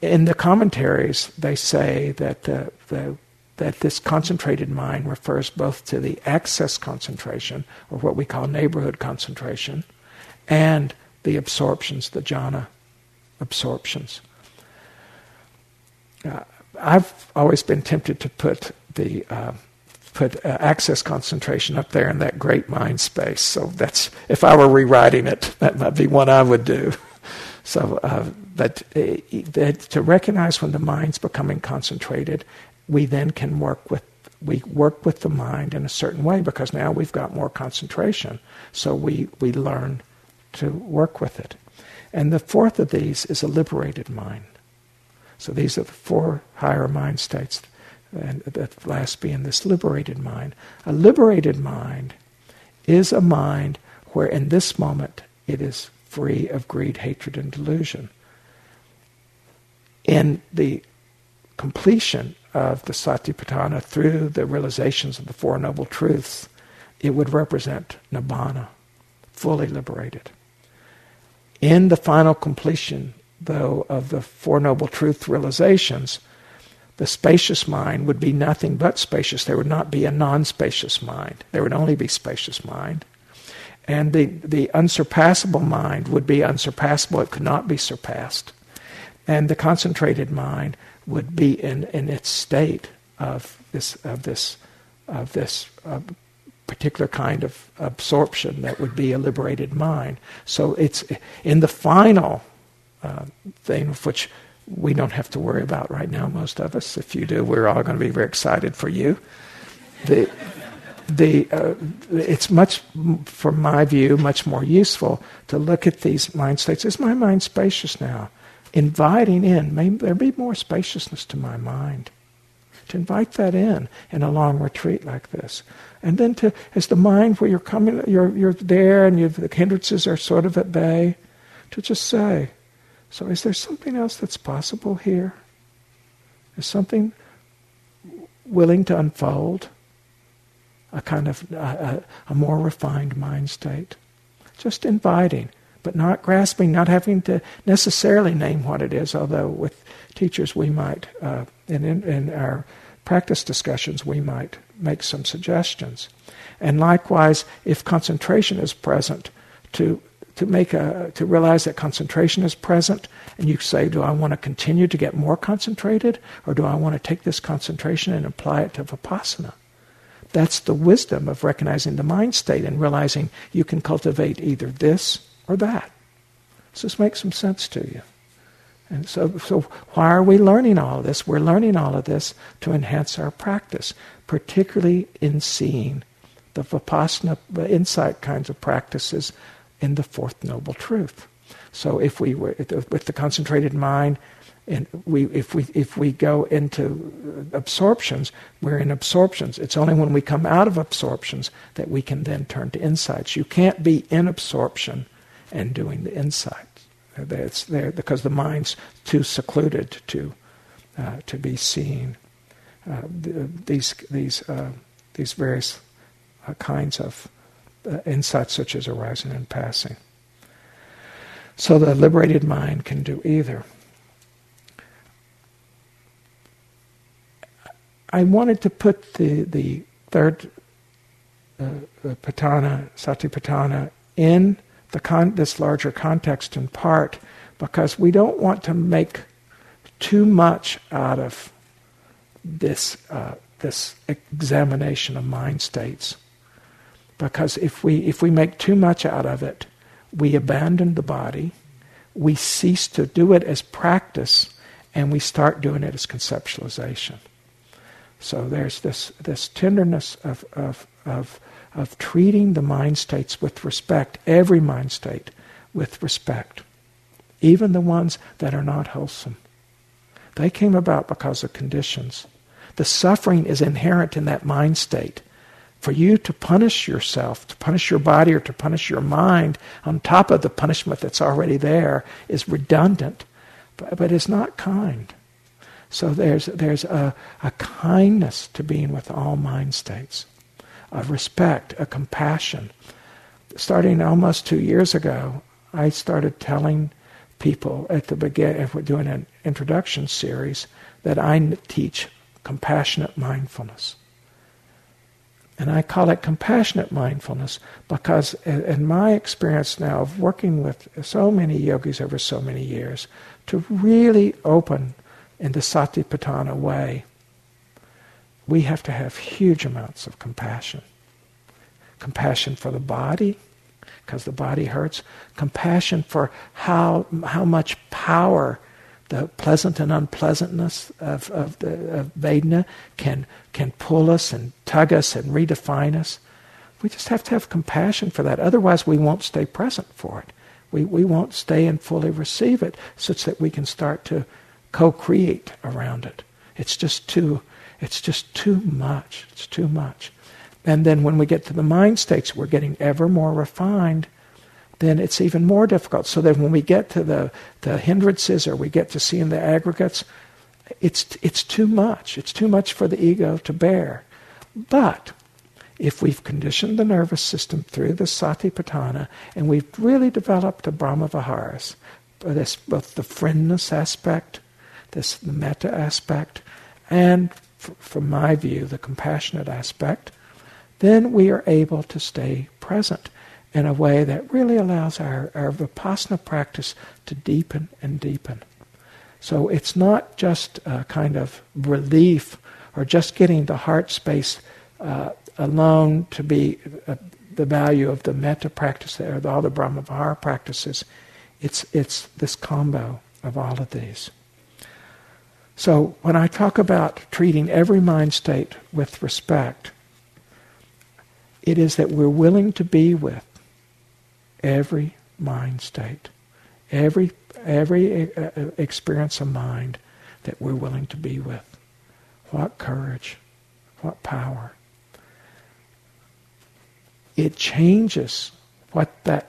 In the commentaries, they say that uh, the that this concentrated mind refers both to the access concentration, or what we call neighborhood concentration, and the absorptions, the jhana absorptions. Uh, I've always been tempted to put the uh, put uh, access concentration up there in that great mind space. So that's, if I were rewriting it, that might be one I would do. So, uh, but uh, that to recognize when the mind's becoming concentrated, we then can work with we work with the mind in a certain way, because now we've got more concentration. So we we learn to work with it. And the fourth of these is a liberated mind. So these are the four higher mind states, and the last being this liberated mind. A liberated mind is a mind where in this moment it is free of greed, hatred, and delusion. In the completion of the Satipatthana through the realizations of the Four Noble Truths, it would represent nibbana, fully liberated. In the final completion, though, of the Four Noble Truth realizations, the spacious mind would be nothing but spacious. There would not be a non-spacious mind. There would only be spacious mind. And the, the unsurpassable mind would be unsurpassable. It could not be surpassed. And the concentrated mind would be in, in its state of this of this of this uh, particular kind of absorption that would be a liberated mind. So it's in the final uh, thing, of which we don't have to worry about right now. Most of us, if you do, we're all going to be very excited for you. The the uh, it's much, from my view, much more useful to look at these mind states. Is my mind spacious now? Inviting in, may there be more spaciousness to my mind. To invite that in in a long retreat like this, and then to, as the mind where you're coming, you're you're there, and you've, the hindrances are sort of at bay, to just say, so is there something else that's possible here? Is something willing to unfold? A kind of a, a, a more refined mind state, just inviting. But not grasping, not having to necessarily name what it is, although with teachers we might, uh, and in, in our practice discussions, we might make some suggestions. And likewise, if concentration is present, to to make a, to realize that concentration is present, and you say, do I want to continue to get more concentrated, or do I want to take this concentration and apply it to Vipassana? That's the wisdom of recognizing the mind state and realizing you can cultivate either this or that. Does this make some sense to you? And so, so why are we learning all of this? We're learning all of this to enhance our practice, particularly in seeing the Vipassana insight kinds of practices in the Fourth Noble Truth. So if we were with the concentrated mind, and we if we if we go into absorptions, we're in absorptions. It's only when we come out of absorptions that we can then turn to insights. You can't be in absorption and doing the insight. It's there because the mind's too secluded to uh, to be seen. Uh, these these uh, these various uh, kinds of uh, insights, such as arising and passing. So the liberated mind can do either. I wanted to put the the third uh, patthana, satipatthana, in The con- this larger context, in part because we don't want to make too much out of this uh, this examination of mind states. Because if we if we make too much out of it, we abandon the body, we cease to do it as practice, and we start doing it as conceptualization. So there's this this tenderness of of of. of treating the mind states with respect, every mind state with respect, even the ones that are not wholesome. They came about because of conditions. The suffering is inherent in that mind state. For you to punish yourself, to punish your body, or to punish your mind on top of the punishment that's already there is redundant. but, but is not kind. So there's there's a, a kindness to being with all mind states, a respect, a compassion. Starting almost two years ago, I started telling people at the beginning, if we're doing an introduction series, that I teach compassionate mindfulness. And I call it compassionate mindfulness because in my experience now of working with so many yogis over so many years, to really open in the Satipatthana way, we have to have huge amounts of compassion. Compassion for the body, because the body hurts. Compassion for how how much power the pleasant and unpleasantness of, of, the, of Vedana can, can pull us and tug us and redefine us. We just have to have compassion for that. Otherwise, we won't stay present for it. We, we won't stay and fully receive it such that we can start to co-create around it. It's just too, it's just too much. It's too much. And then when we get to the mind states, we're getting ever more refined, then it's even more difficult. So that when we get to the, the hindrances or we get to seeing the aggregates, it's it's too much. It's too much for the ego to bear. But if we've conditioned the nervous system through the Satipatthana and we've really developed the Brahma-viharas, this, both the friendness aspect, this the metta aspect, and f- from my view, the compassionate aspect, then we are able to stay present in a way that really allows our, our Vipassana practice to deepen and deepen. So it's not just a kind of relief or just getting the heart space uh, alone to be uh, the value of the metta practice or the, all the Brahma-vihara practices. It's, it's this combo of all of these. So when I talk about treating every mind state with respect, it is that we're willing to be with every mind state, every every experience of mind that we're willing to be with. What courage, what power. It changes what that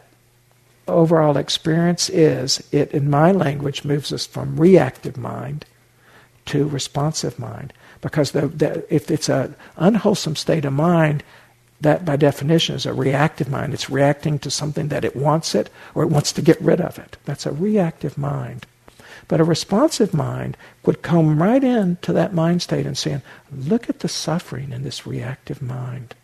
overall experience is. It, in my language, moves us from reactive mind to responsive mind. Because the, the, if it's an unwholesome state of mind, that by definition is a reactive mind. It's reacting to something that it wants it or it wants to get rid of it. That's a reactive mind. But a responsive mind would come right into that mind state and saying, look at the suffering in this reactive mind.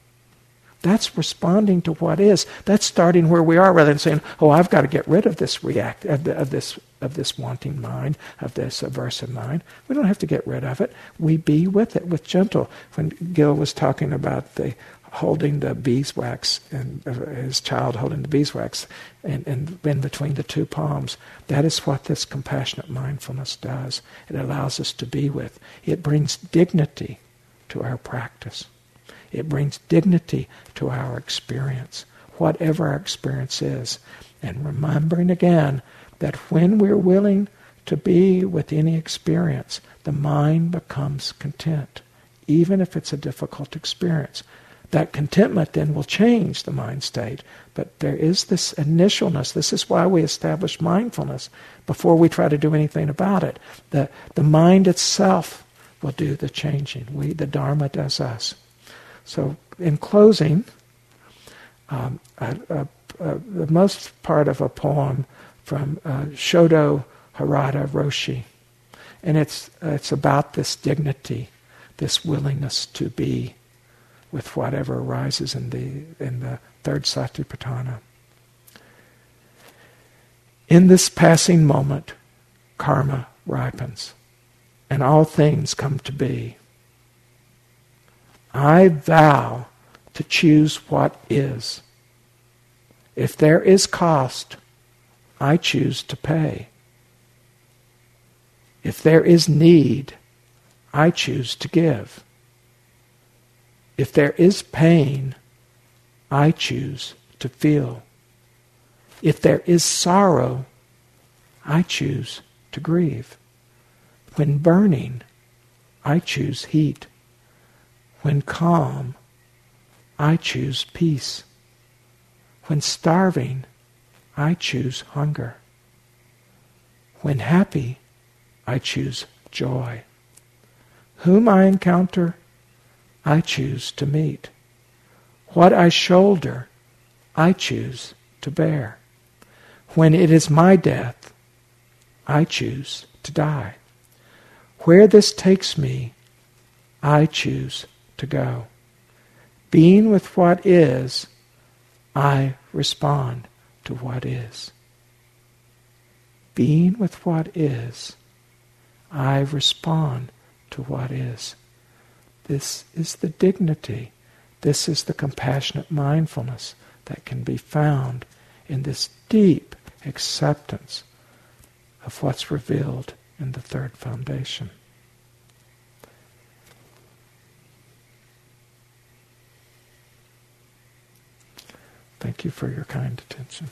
That's responding to what is. That's starting where we are rather than saying, oh, I've got to get rid of this react of, the, of this of this wanting mind, of this aversive mind. We don't have to get rid of it. We be with it, with gentle. When Gil was talking about the holding the beeswax, and uh, his child holding the beeswax and, and in between the two palms. That is what this compassionate mindfulness does. It allows us to be with. It brings dignity to our practice. It brings dignity to our experience, whatever our experience is. And remembering again that when we're willing to be with any experience, the mind becomes content, even if it's a difficult experience. That contentment then will change the mind state. But there is this initialness. This is why we establish mindfulness before we try to do anything about it. The, the mind itself will do the changing. We, the Dharma does us. So in closing, um, a, a, a, the most part of a poem from uh, Shodo Harada Roshi. And it's uh, it's about this dignity, this willingness to be with whatever arises in the in the third Satipatthana. In this passing moment, karma ripens, and all things come to be. I vow to choose what is. If there is cost, I choose to pay. If there is need, I choose to give. If there is pain, I choose to feel. If there is sorrow, I choose to grieve. When burning, I choose heat. When calm, I choose peace. When starving, I choose hunger. When happy, I choose joy. Whom I encounter, I choose to meet. What I shoulder, I choose to bear. When it is my death, I choose to die. Where this takes me, I choose to go. Being with what is, I respond to what is. Being with what is, I respond to what is. This is the dignity. This is the compassionate mindfulness that can be found in this deep acceptance of what's revealed in the third foundation. Thank you for your kind attention.